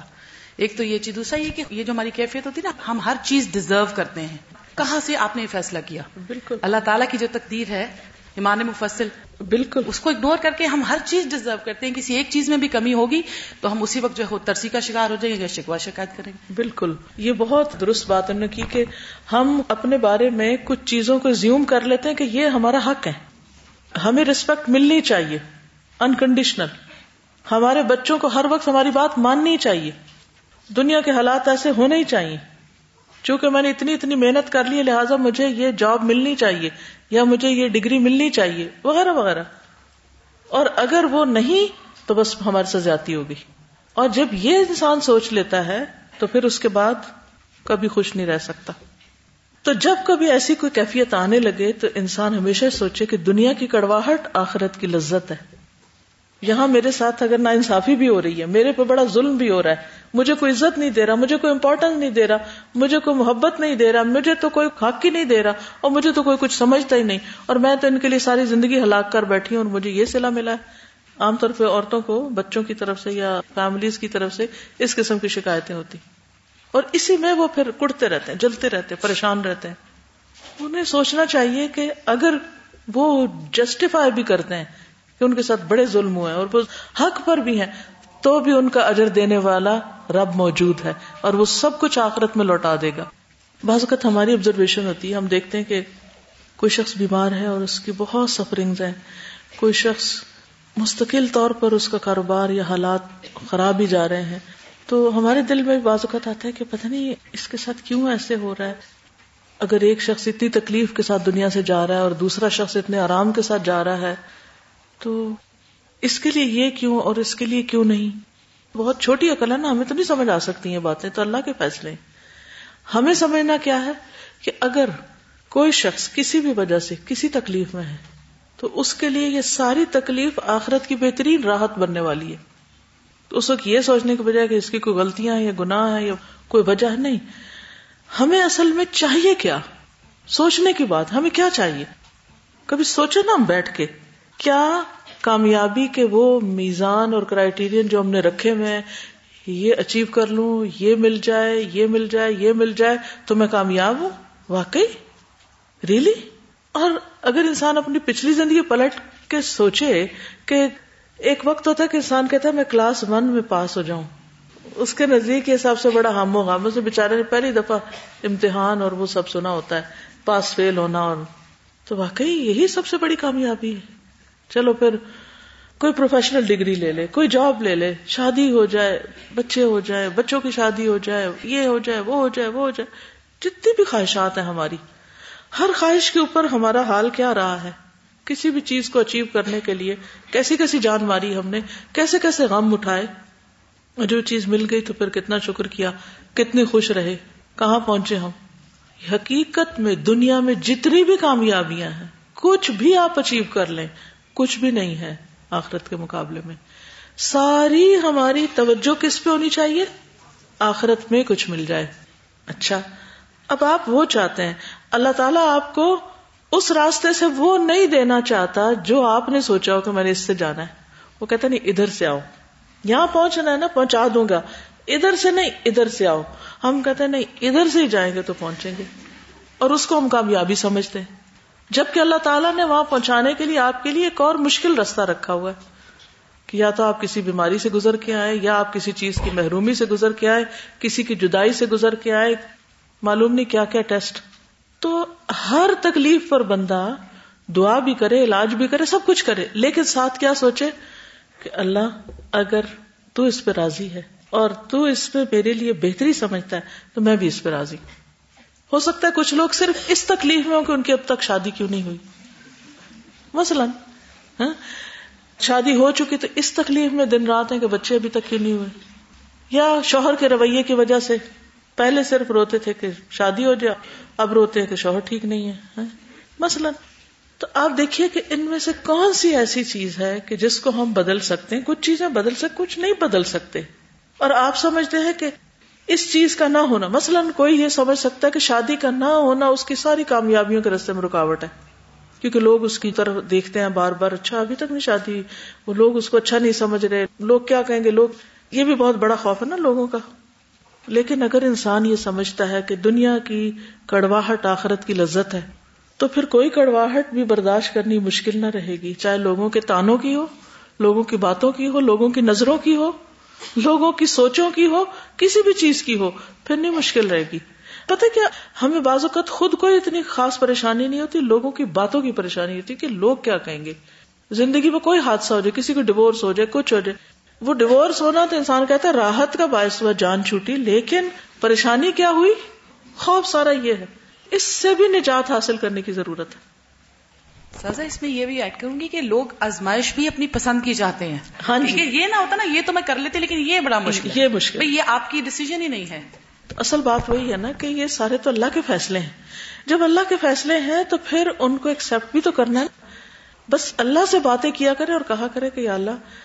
ایک تو یہ چیز، دوسرا یہ کہ یہ جو ہماری کیفیت ہوتی ہے نا، ہم ہر چیز ڈیزرو کرتے ہیں. کہاں سے آپ نے یہ فیصلہ کیا؟ بالکل اللہ تعالیٰ کی جو تقدیر ہے ایمان مفصل، بالکل اس کو اگنور کر کے ہم ہر چیز ڈیزرو کرتے ہیں. کسی ایک چیز میں بھی کمی ہوگی تو ہم اسی وقت جو ہے ترسی کا شکار ہو جائیں گے، شکوہ شکایت کریں گے. بالکل یہ بہت درست بات انہوں نے کی کہ ہم اپنے بارے میں کچھ چیزوں کو زیوم کر لیتے ہیں کہ یہ ہمارا حق ہے، ہمیں رسپیکٹ ملنی چاہیے انکنڈیشنل، ہمارے بچوں کو ہر وقت ہماری بات ماننی چاہیے، دنیا کے حالات ایسے ہونے ہی چاہیے. چونکہ میں نے اتنی اتنی محنت کر لی لہٰذا مجھے یہ جاب ملنی چاہیے یا مجھے یہ ڈگری ملنی چاہیے وغیرہ وغیرہ. اور اگر وہ نہیں تو بس ہمارے سے زیادتی ہوگی. اور جب یہ انسان سوچ لیتا ہے تو پھر اس کے بعد کبھی خوش نہیں رہ سکتا. تو جب کبھی ایسی کوئی کیفیت آنے لگے تو انسان ہمیشہ سوچے کہ دنیا کی کڑواہٹ آخرت کی لذت ہے. یہاں میرے ساتھ اگر نا انصافی بھی ہو رہی ہے، میرے پہ بڑا ظلم بھی ہو رہا ہے، مجھے کوئی عزت نہیں دے رہا، مجھے کوئی امپورٹنس نہیں دے رہا، مجھے کوئی محبت نہیں دے رہا، مجھے تو کوئی حق ہی نہیں دے رہا اور مجھے تو کوئی کچھ سمجھتا ہی نہیں، اور میں تو ان کے لیے ساری زندگی ہلاک کر بیٹھی ہوں اور مجھے یہ صلہ ملا ہے. عام طور پہ عورتوں کو بچوں کی طرف سے یا فیملیز کی طرف سے اس قسم کی شکایتیں ہوتی اور اسی میں وہ پھر کڑتے رہتے ہیں، جلتے رہتے ہیں، پریشان رہتے ہیں. انہیں سوچنا چاہیے کہ اگر وہ جسٹیفائی بھی کرتے ہیں کہ ان کے ساتھ بڑے ظلم ہوئے اور وہ حق پر بھی ہیں، تو بھی ان کا اجر دینے والا رب موجود ہے اور وہ سب کچھ آخرت میں لوٹا دے گا. بعض اوقات ہماری آبزرویشن ہوتی ہے، ہم دیکھتے ہیں کہ کوئی شخص بیمار ہے اور اس کی بہت سفرنگز ہیں، کوئی شخص مستقل طور پر اس کا کاروبار یا حالات خراب ہی جا رہے ہیں تو ہمارے دل میں بعض اوقات آتا ہے کہ پتہ نہیں اس کے ساتھ کیوں ایسے ہو رہا ہے. اگر ایک شخص اتنی تکلیف کے ساتھ دنیا سے جا رہا ہے اور دوسرا شخص اتنے آرام کے ساتھ جا رہا ہے تو اس کے لیے یہ کیوں اور اس کے لیے کیوں نہیں. بہت چھوٹی عقل ہے نا, ہمیں تو نہیں سمجھ آ سکتی ہیں باتیں, تو اللہ کے فیصلے. ہمیں سمجھنا کیا ہے کہ اگر کوئی شخص کسی بھی وجہ سے کسی تکلیف میں ہے تو اس کے لیے یہ ساری تکلیف آخرت کی بہترین راحت بننے والی ہے. تو اس وقت یہ سوچنے کے بجائے کہ اس کی کوئی غلطیاں ہیں یا گناہ ہیں یا کوئی وجہ ہے, نہیں. ہمیں اصل میں چاہیے کیا, سوچنے کی بات ہمیں کیا چاہیے. کبھی سوچے نا ہم بیٹھ کے, کیا کامیابی کے وہ میزان اور کرائیٹیرین جو ہم نے رکھے میں, یہ اچیو کر لوں, یہ مل جائے یہ مل جائے یہ مل جائے تو میں کامیاب ہوں واقعی, ریلی really? اور اگر انسان اپنی پچھلی زندگی پلٹ کے سوچے کہ ایک وقت ہوتا ہے کہ انسان کہتا ہے میں کلاس ون میں پاس ہو جاؤں, اس کے نزدیک کے حساب سے بڑا ہم و غام, اسے بےچارے نے پہلی دفعہ امتحان اور وہ سب سنا ہوتا ہے, پاس فیل ہونا, اور تو واقعی یہی سب سے بڑی کامیابی ہے. چلو پھر کوئی پروفیشنل ڈگری لے لے, کوئی جاب لے لے, شادی ہو جائے, بچے ہو جائیں, بچوں کی شادی ہو جائے, یہ ہو جائے وہ ہو جائے وہ ہو جائے, جتنی بھی خواہشات ہیں ہماری, ہر خواہش کے اوپر ہمارا حال کیا رہا ہے. کسی بھی چیز کو اچیو کرنے کے لیے کیسی کیسی جان ماری ہم نے, کیسے کیسے غم اٹھائے, اور جو چیز مل گئی تو پھر کتنا شکر کیا, کتنے خوش رہے, کہاں پہنچے ہم. حقیقت میں دنیا میں جتنی بھی کامیابیاں ہیں, کچھ بھی آپ اچیو کر لیں, کچھ بھی نہیں ہے آخرت کے مقابلے میں. ساری ہماری توجہ کس پہ ہونی چاہیے, آخرت میں کچھ مل جائے. اچھا اب آپ وہ چاہتے ہیں, اللہ تعالیٰ آپ کو اس راستے سے وہ نہیں دینا چاہتا جو آپ نے سوچا ہو کہ میں نے اس سے جانا ہے. وہ کہتا نہیں ادھر سے آؤ, یہاں پہنچنا ہے نا پہنچا دوں گا, ادھر سے نہیں ادھر سے آؤ. ہم کہتے ہیں نہیں ادھر سے ہی جائیں گے تو پہنچیں گے, اور اس کو ہم کامیابی سمجھتے ہیں, جبکہ اللہ تعالیٰ نے وہاں پہنچانے کے لیے آپ کے لیے ایک اور مشکل رستہ رکھا ہوا ہے. کہ یا تو آپ کسی بیماری سے گزر کے آئے, یا آپ کسی چیز کی محرومی سے گزر کے آئے, کسی کی جدائی سے گزر کے آئے, معلوم نہیں کیا کیا ٹیسٹ. تو ہر تکلیف پر بندہ دعا بھی کرے, علاج بھی کرے, سب کچھ کرے, لیکن ساتھ کیا سوچے کہ اللہ اگر تو اس پہ راضی ہے اور تو اس پہ میرے لیے بہتری سمجھتا ہے تو میں بھی اس پہ راضی. ہو سکتا ہے کچھ لوگ صرف اس تکلیف میں ہوں کہ ان کی اب تک شادی کیوں نہیں ہوئی, مثلا ہاں شادی ہو چکی تو اس تکلیف میں دن رات ہیں کہ بچے ابھی تک کیوں نہیں ہوئے, یا شوہر کے رویے کی وجہ سے پہلے صرف روتے تھے کہ شادی ہو جائے, اب روتے ہیں کہ شوہر ٹھیک نہیں ہے مثلا. تو آپ دیکھیے کہ ان میں سے کون سی ایسی چیز ہے کہ جس کو ہم بدل سکتے ہیں. کچھ چیزیں بدل سکتے, کچھ نہیں بدل سکتے, اور آپ سمجھتے ہیں کہ اس چیز کا نہ ہونا, مثلا کوئی یہ سمجھ سکتا ہے کہ شادی کا نہ ہونا اس کی ساری کامیابیوں کے راستے میں رکاوٹ ہے, کیونکہ لوگ اس کی طرف دیکھتے ہیں بار بار, اچھا ابھی تک نہیں شادی, وہ لوگ اس کو اچھا نہیں سمجھ رہے, لوگ کیا کہیں گے, لوگ, یہ بھی بہت بڑا خوف ہے نا لوگوں کا. لیکن اگر انسان یہ سمجھتا ہے کہ دنیا کی کڑواہٹ آخرت کی لذت ہے, تو پھر کوئی کڑواہٹ بھی برداشت کرنی مشکل نہ رہے گی, چاہے لوگوں کے طعنوں کی ہو, لوگوں کی باتوں کی ہو, لوگوں کی نظروں کی ہو, لوگوں کی سوچوں کی ہو, کسی بھی چیز کی ہو, پھر نہیں مشکل رہے گی. پتہ کیا, ہمیں بعض اوقات خود کوئی اتنی خاص پریشانی نہیں ہوتی, لوگوں کی باتوں کی پریشانی ہوتی کہ لوگ کیا کہیں گے. زندگی میں کوئی حادثہ ہو جائے, کسی کو ڈیورس ہو جائے, کچھ ہو جائے, وہ ڈیورس ہونا تو انسان کہتا ہے راحت کا باعث ہوا, جان چھوٹی, لیکن پریشانی کیا ہوئی, خوف سارا یہ ہے. اس سے بھی نجات حاصل کرنے کی ضرورت ہے. سازا اس میں یہ بھی ایڈ کروں گی کہ لوگ آزمائش بھی اپنی پسند کی چاہتے ہیں. ہاں جی, یہ نہ ہوتا نا یہ تو میں کر لیتے, لیکن یہ بڑا مشکل, یہ مشکل, یہ آپ کی ڈیسیجن ہی نہیں ہے. اصل بات وہی ہے نا کہ یہ سارے تو اللہ کے فیصلے ہیں. جب اللہ کے فیصلے ہیں تو پھر ان کو ایکسپٹ بھی تو کرنا ہے. بس اللہ سے باتیں کیا کرے اور کہا کرے کہ یا اللہ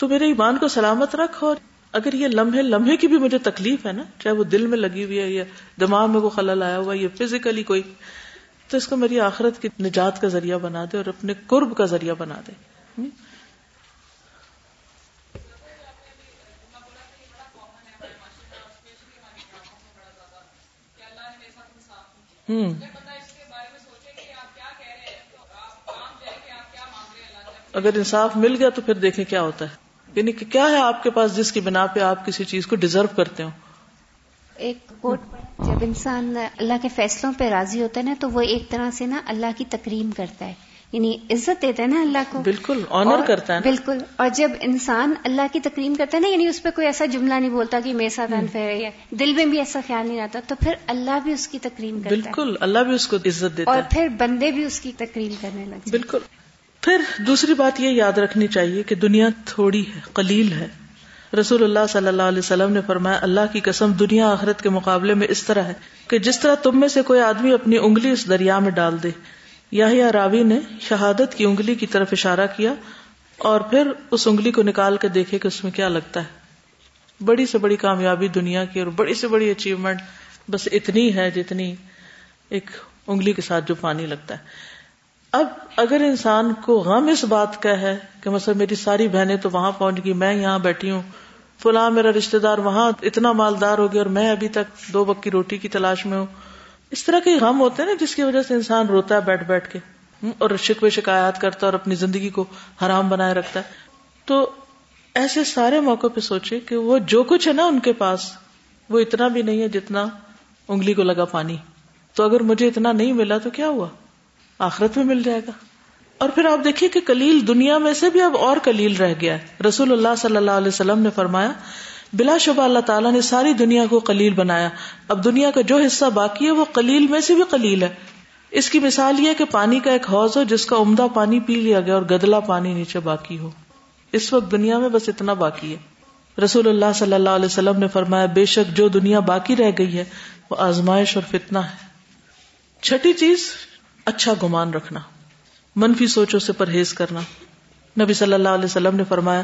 تو میرے ایمان کو سلامت رکھ, اور اگر یہ لمحے لمحے کی بھی مجھے تکلیف ہے نا, چاہے وہ دل میں لگی ہوئی ہے یا دماغ میں کوئی خلل آیا ہوا ہے یا فزیکلی کوئی, تو اس کو میری آخرت کی نجات کا ذریعہ بنا دے اور اپنے قرب کا ذریعہ بنا دے. ہوں, اگر انصاف مل گیا تو پھر دیکھیں کیا ہوتا ہے, یعنی کہ کیا ہے آپ کے پاس جس کی بنا پہ آپ کسی چیز کو ڈیزرو کرتے ہو. ایک جب انسان اللہ کے فیصلوں پہ راضی ہوتا ہے نا, تو وہ ایک طرح سے نا اللہ کی تکریم کرتا ہے یعنی عزت دیتا ہے نا اللہ کو، بالکل آنر کرتا ہے، بالکل. اور جب انسان اللہ کی تکریم کرتا ہے نا، یعنی اس پہ کوئی ایسا جملہ نہیں بولتا کہ میرے ساتھ انفیئر ہے، دل میں بھی ایسا خیال نہیں آتا، تو پھر اللہ بھی اس کی تکریم کرتا ہے، بالکل اللہ بھی اس کو عزت دیتا ہے، اور پھر بندے بھی اس کی تکریم کرنے لگتے، بالکل. پھر دوسری بات یہ یاد رکھنی چاہیے کہ دنیا تھوڑی ہے، قلیل ہے. رسول اللہ صلی اللہ علیہ وسلم نے فرمایا، اللہ کی قسم دنیا آخرت کے مقابلے میں اس طرح ہے کہ جس طرح تم میں سے کوئی آدمی اپنی انگلی اس دریا میں ڈال دے. یحییٰ راوی نے شہادت کی انگلی کی طرف اشارہ کیا اور پھر اس انگلی کو نکال کے دیکھے کہ اس میں کیا لگتا ہے. بڑی سے بڑی کامیابی دنیا کی اور بڑی سے بڑی اچیومنٹ بس اتنی ہے جتنی ایک انگلی کے ساتھ جو پانی لگتا ہے. اب اگر انسان کو غم اس بات کا ہے کہ مثلا میری ساری بہنیں تو وہاں پہنچ گئی، میں یہاں بیٹھی ہوں، فلاں میرا رشتہ دار وہاں اتنا مالدار ہو گیا اور میں ابھی تک دو وقت کی روٹی کی تلاش میں ہوں، اس طرح کے غم ہوتے ہیں نا جس کی وجہ سے انسان روتا ہے بیٹھ بیٹھ کے اور شکوے شکایات کرتا ہے اور اپنی زندگی کو حرام بنائے رکھتا ہے. تو ایسے سارے موقع پہ سوچے کہ وہ جو کچھ ہے نا ان کے پاس، وہ اتنا بھی نہیں ہے جتنا انگلی کو لگا پانی. تو اگر مجھے اتنا نہیں ملا تو کیا ہوا، آخرت میں مل جائے گا. اور پھر آپ دیکھیے کہ قلیل دنیا میں سے بھی اب اور قلیل رہ گیا ہے. رسول اللہ صلی اللہ علیہ وسلم نے فرمایا، بلا شبہ اللہ تعالیٰ نے ساری دنیا کو قلیل بنایا. اب دنیا کا جو حصہ باقی ہے وہ قلیل میں سے بھی قلیل ہے. اس کی مثال یہ ہے کہ پانی کا ایک حوض ہو جس کا عمدہ پانی پی لیا گیا اور گدلا پانی نیچے باقی ہو. اس وقت دنیا میں بس اتنا باقی ہے. رسول اللہ صلی اللہ علیہ وسلم نے فرمایا، بے شک جو دنیا باقی رہ گئی ہے وہ آزمائش اور فتنہ ہے. چھٹی چیز، اچھا گمان رکھنا، منفی سوچوں سے پرہیز کرنا. نبی صلی اللہ علیہ وسلم نے فرمایا،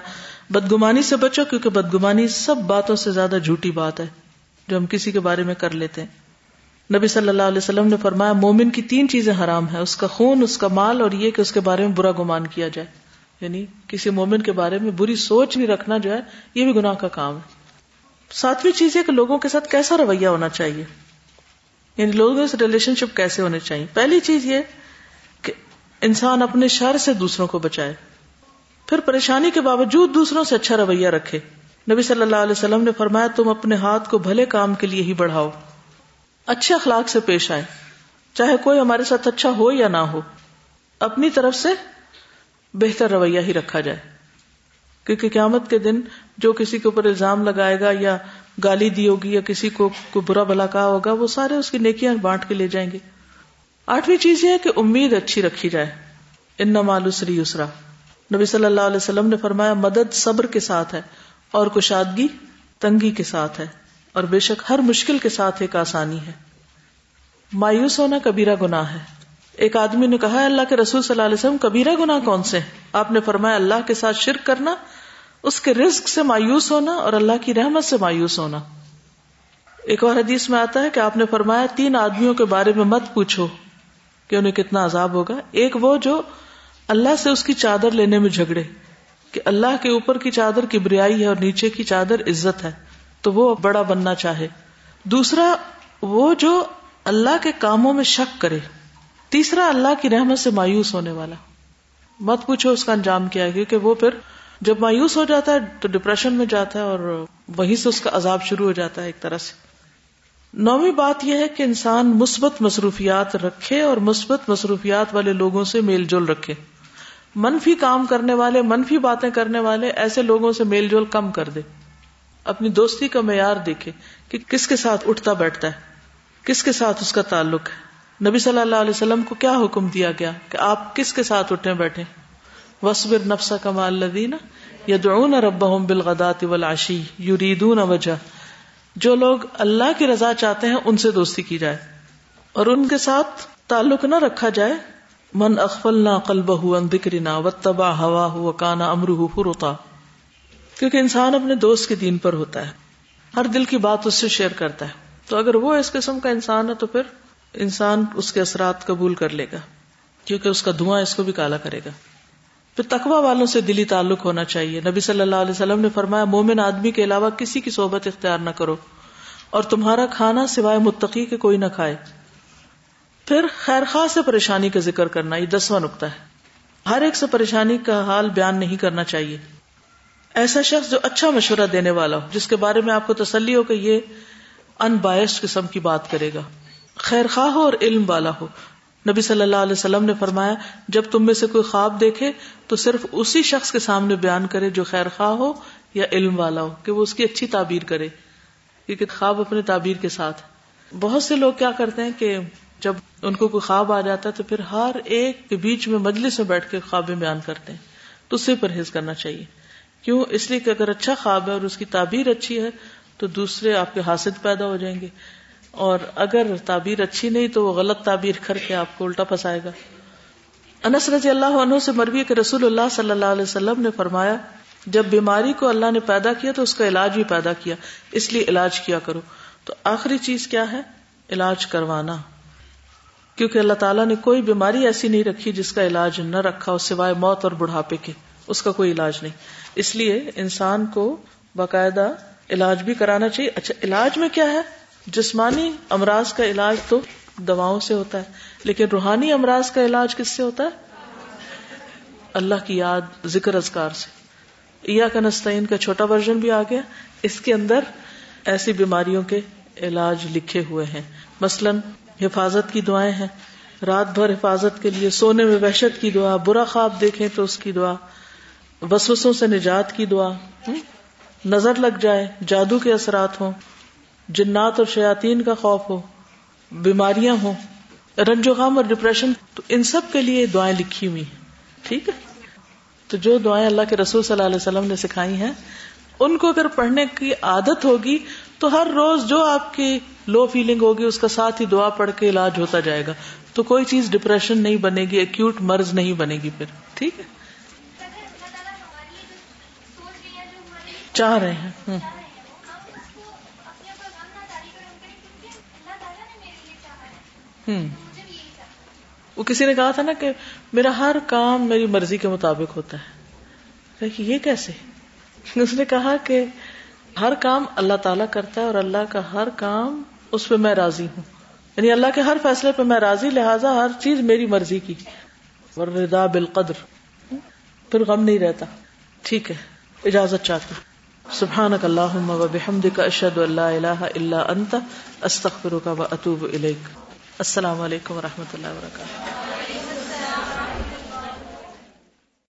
بدگمانی سے بچو کیونکہ بدگمانی سب باتوں سے زیادہ جھوٹی بات ہے جو ہم کسی کے بارے میں کر لیتے ہیں. نبی صلی اللہ علیہ وسلم نے فرمایا، مومن کی تین چیزیں حرام ہیں، اس کا خون، اس کا مال اور یہ کہ اس کے بارے میں برا گمان کیا جائے. یعنی کسی مومن کے بارے میں بری سوچ نہیں رکھنا جو ہے یہ بھی گناہ کا کام ہے. ساتویں چیز ہے کہ لوگوں کے ساتھ کیسا رویہ ہونا چاہیے، یعنی لوگوں سے ریلیشن شپ کیسے ہونے چاہیے. پہلی چیز یہ کہ انسان اپنے شر سے دوسروں کو بچائے، پھر پریشانی کے باوجود دوسروں سے اچھا رویہ رکھے. نبی صلی اللہ علیہ وسلم نے فرمایا، تم اپنے ہاتھ کو بھلے کام کے لیے ہی بڑھاؤ، اچھے اخلاق سے پیش آئے، چاہے کوئی ہمارے ساتھ اچھا ہو یا نہ ہو، اپنی طرف سے بہتر رویہ ہی رکھا جائے. کیونکہ قیامت کے دن جو کسی کے اوپر الزام لگائے گا یا گالی دی ہوگی یا کسی کو کوئی برا بھلا کہا ہوگا، وہ سارے اس کی نیکیاں بانٹ کے لے جائیں گے. آٹھویں چیز یہ ہے کہ امید اچھی رکھی جائے، انما العسر یسرا. نبی صلی اللہ علیہ وسلم نے فرمایا، مدد صبر کے ساتھ ہے اور کشادگی تنگی کے ساتھ ہے، اور بے شک ہر مشکل کے ساتھ ایک آسانی ہے. مایوس ہونا کبیرہ گناہ ہے. ایک آدمی نے کہا، اللہ کے رسول صلی اللہ علیہ وسلم، کبیرہ گناہ کون سے ہیں؟ آپ نے فرمایا، اللہ کے ساتھ شرک کرنا، اس کے رزق سے مایوس ہونا اور اللہ کی رحمت سے مایوس ہونا. ایک اور حدیث میں آتا ہے کہ آپ نے فرمایا، تین آدمیوں کے بارے میں مت پوچھو کہ انہیں کتنا عذاب ہوگا. ایک وہ جو اللہ سے اس کی چادر لینے میں جھگڑے کہ اللہ کے اوپر کی چادر کبریائی ہے اور نیچے کی چادر عزت ہے، تو وہ بڑا بننا چاہے. دوسرا وہ جو اللہ کے کاموں میں شک کرے. تیسرا اللہ کی رحمت سے مایوس ہونے والا. مت پوچھو اس کا انجام کیا ہے، کیونکہ وہ پھر جب مایوس ہو جاتا ہے تو ڈپریشن میں جاتا ہے اور وہیں سے اس کا عذاب شروع ہو جاتا ہے ایک طرح سے. نویں بات یہ ہے کہ انسان مثبت مصروفیات رکھے اور مثبت مصروفیات والے لوگوں سے میل جول رکھے. منفی کام کرنے والے، منفی باتیں کرنے والے، ایسے لوگوں سے میل جول کم کر دے. اپنی دوستی کا معیار دیکھے کہ کس کے ساتھ اٹھتا بیٹھتا ہے، کس کے ساتھ اس کا تعلق ہے. نبی صلی اللہ علیہ وسلم کو کیا حکم دیا گیا کہ آپ کس کے ساتھ اٹھیں بیٹھیں؟ وَاصْبِرْ نَفْسَكَ مَعَ الَّذِينَ يَدْعُونَ رَبَّهُمْ بِالْغَدَاةِ وَالْعَشِيِّ يُرِيدُونَ وَجْهَهُ. جو لوگ اللہ کی رضا چاہتے ہیں ان سے دوستی کی جائے اور ان کے ساتھ تعلق نہ رکھا جائے. من اغفلنا قلبه عن ذکرنا واتبع هواه وكان امره فرطا. کیونکہ انسان اپنے دوست کے دین پر ہوتا ہے، ہر دل کی بات اس سے شیئر کرتا ہے. تو اگر وہ اس قسم کا انسان ہے تو پھر انسان اس کے اثرات قبول کر لے گا، کیونکہ اس کا دھواں اس کو بھی کالا کرے گا. پھر تقوی والوں سے دلی تعلق ہونا چاہیے. نبی صلی اللہ علیہ وسلم نے فرمایا، مومن آدمی کے علاوہ کسی کی صحبت اختیار نہ کرو اور تمہارا کھانا سوائے متقی کے کوئی نہ کھائے. پھر خیر خواہ سے پریشانی کا ذکر کرنا، یہ دسواں نقطہ ہے. ہر ایک سے پریشانی کا حال بیان نہیں کرنا چاہیے. ایسا شخص جو اچھا مشورہ دینے والا ہو، جس کے بارے میں آپ کو تسلی ہو کہ یہ ان بائسڈ قسم کی بات کرے گا، خیر خواہ ہو اور علم والا ہو. نبی صلی اللہ علیہ وسلم نے فرمایا جب تم میں سے کوئی خواب دیکھے تو صرف اسی شخص کے سامنے بیان کرے جو خیر خواہ ہو یا علم والا ہو کہ وہ اس کی اچھی تعبیر کرے، کیونکہ خواب اپنے تعبیر کے ساتھ۔ بہت سے لوگ کیا کرتے ہیں کہ جب ان کو کوئی خواب آ جاتا ہے تو پھر ہر ایک کے بیچ میں مجلس میں بیٹھ کے خوابیں بیان کرتے ہیں، تو اس سے پرہیز کرنا چاہیے۔ کیوں؟ اس لیے کہ اگر اچھا خواب ہے اور اس کی تعبیر اچھی ہے تو دوسرے آپ کے حاسد پیدا ہو جائیں گے، اور اگر تعبیر اچھی نہیں تو وہ غلط تعبیر کر کے آپ کو الٹا پھنسائے گا۔ انس رضی اللہ عنہ سے مروی ہے کہ رسول اللہ صلی اللہ علیہ وسلم نے فرمایا جب بیماری کو اللہ نے پیدا کیا تو اس کا علاج بھی پیدا کیا، اس لیے علاج کیا کرو۔ تو آخری چیز کیا ہے؟ علاج کروانا، کیونکہ اللہ تعالیٰ نے کوئی بیماری ایسی نہیں رکھی جس کا علاج نہ رکھا ہو سوائے موت اور بڑھاپے کے، اس کا کوئی علاج نہیں۔ اس لیے انسان کو باقاعدہ علاج بھی کرانا چاہیے۔ اچھا، علاج میں کیا ہے؟ جسمانی امراض کا علاج تو دواؤں سے ہوتا ہے، لیکن روحانی امراض کا علاج کس سے ہوتا ہے؟ اللہ کی یاد، ذکر اذکار سے۔ ایاک نستعین کا چھوٹا ورژن بھی آ گیا، اس کے اندر ایسی بیماریوں کے علاج لکھے ہوئے ہیں، مثلا حفاظت کی دعائیں ہیں، رات بھر حفاظت کے لیے، سونے میں وحشت کی دعا، برا خواب دیکھیں تو اس کی دعا، وسوسوں سے نجات کی دعا، نظر لگ جائے، جادو کے اثرات ہوں، جنات اور شیاطین کا خوف ہو، بیماریاں ہوں، رنج و غم اور ڈپریشن، تو ان سب کے لیے دعائیں لکھی ہوئی ہیں۔ ٹھیک ہے، تو جو دعائیں اللہ کے رسول صلی اللہ علیہ وسلم نے سکھائی ہیں ان کو اگر پڑھنے کی عادت ہوگی تو ہر روز جو آپ کی لو فیلنگ ہوگی اس کا ساتھ ہی دعا پڑھ کے علاج ہوتا جائے گا، تو کوئی چیز ڈپریشن نہیں بنے گی، ایکیوٹ مرض نہیں بنے گی۔ پھر ٹھیک ہے، چاہ رہے ہیں ہوں وہ کسی نے کہا تھا نا کہ میرا ہر کام میری مرضی کے مطابق ہوتا ہے، کہ یہ کیسے؟ اس نے کہا کہ ہر کام اللہ تعالیٰ کرتا ہے اور اللہ کا ہر کام اس پہ میں راضی ہوں، یعنی اللہ کے ہر فیصلے پہ میں راضی، لہٰذا ہر چیز میری مرضی کی، والرضا بالقدر، پھر غم نہیں رہتا۔ ٹھیک ہے، اجازت چاہتی ہوں۔ سبحانک اللہم و بحمدک، اشہد ان لا الہ الا انت، استغفرک و اتوب الیک۔ السلام علیکم و رحمۃ اللہ وبرکاتہ۔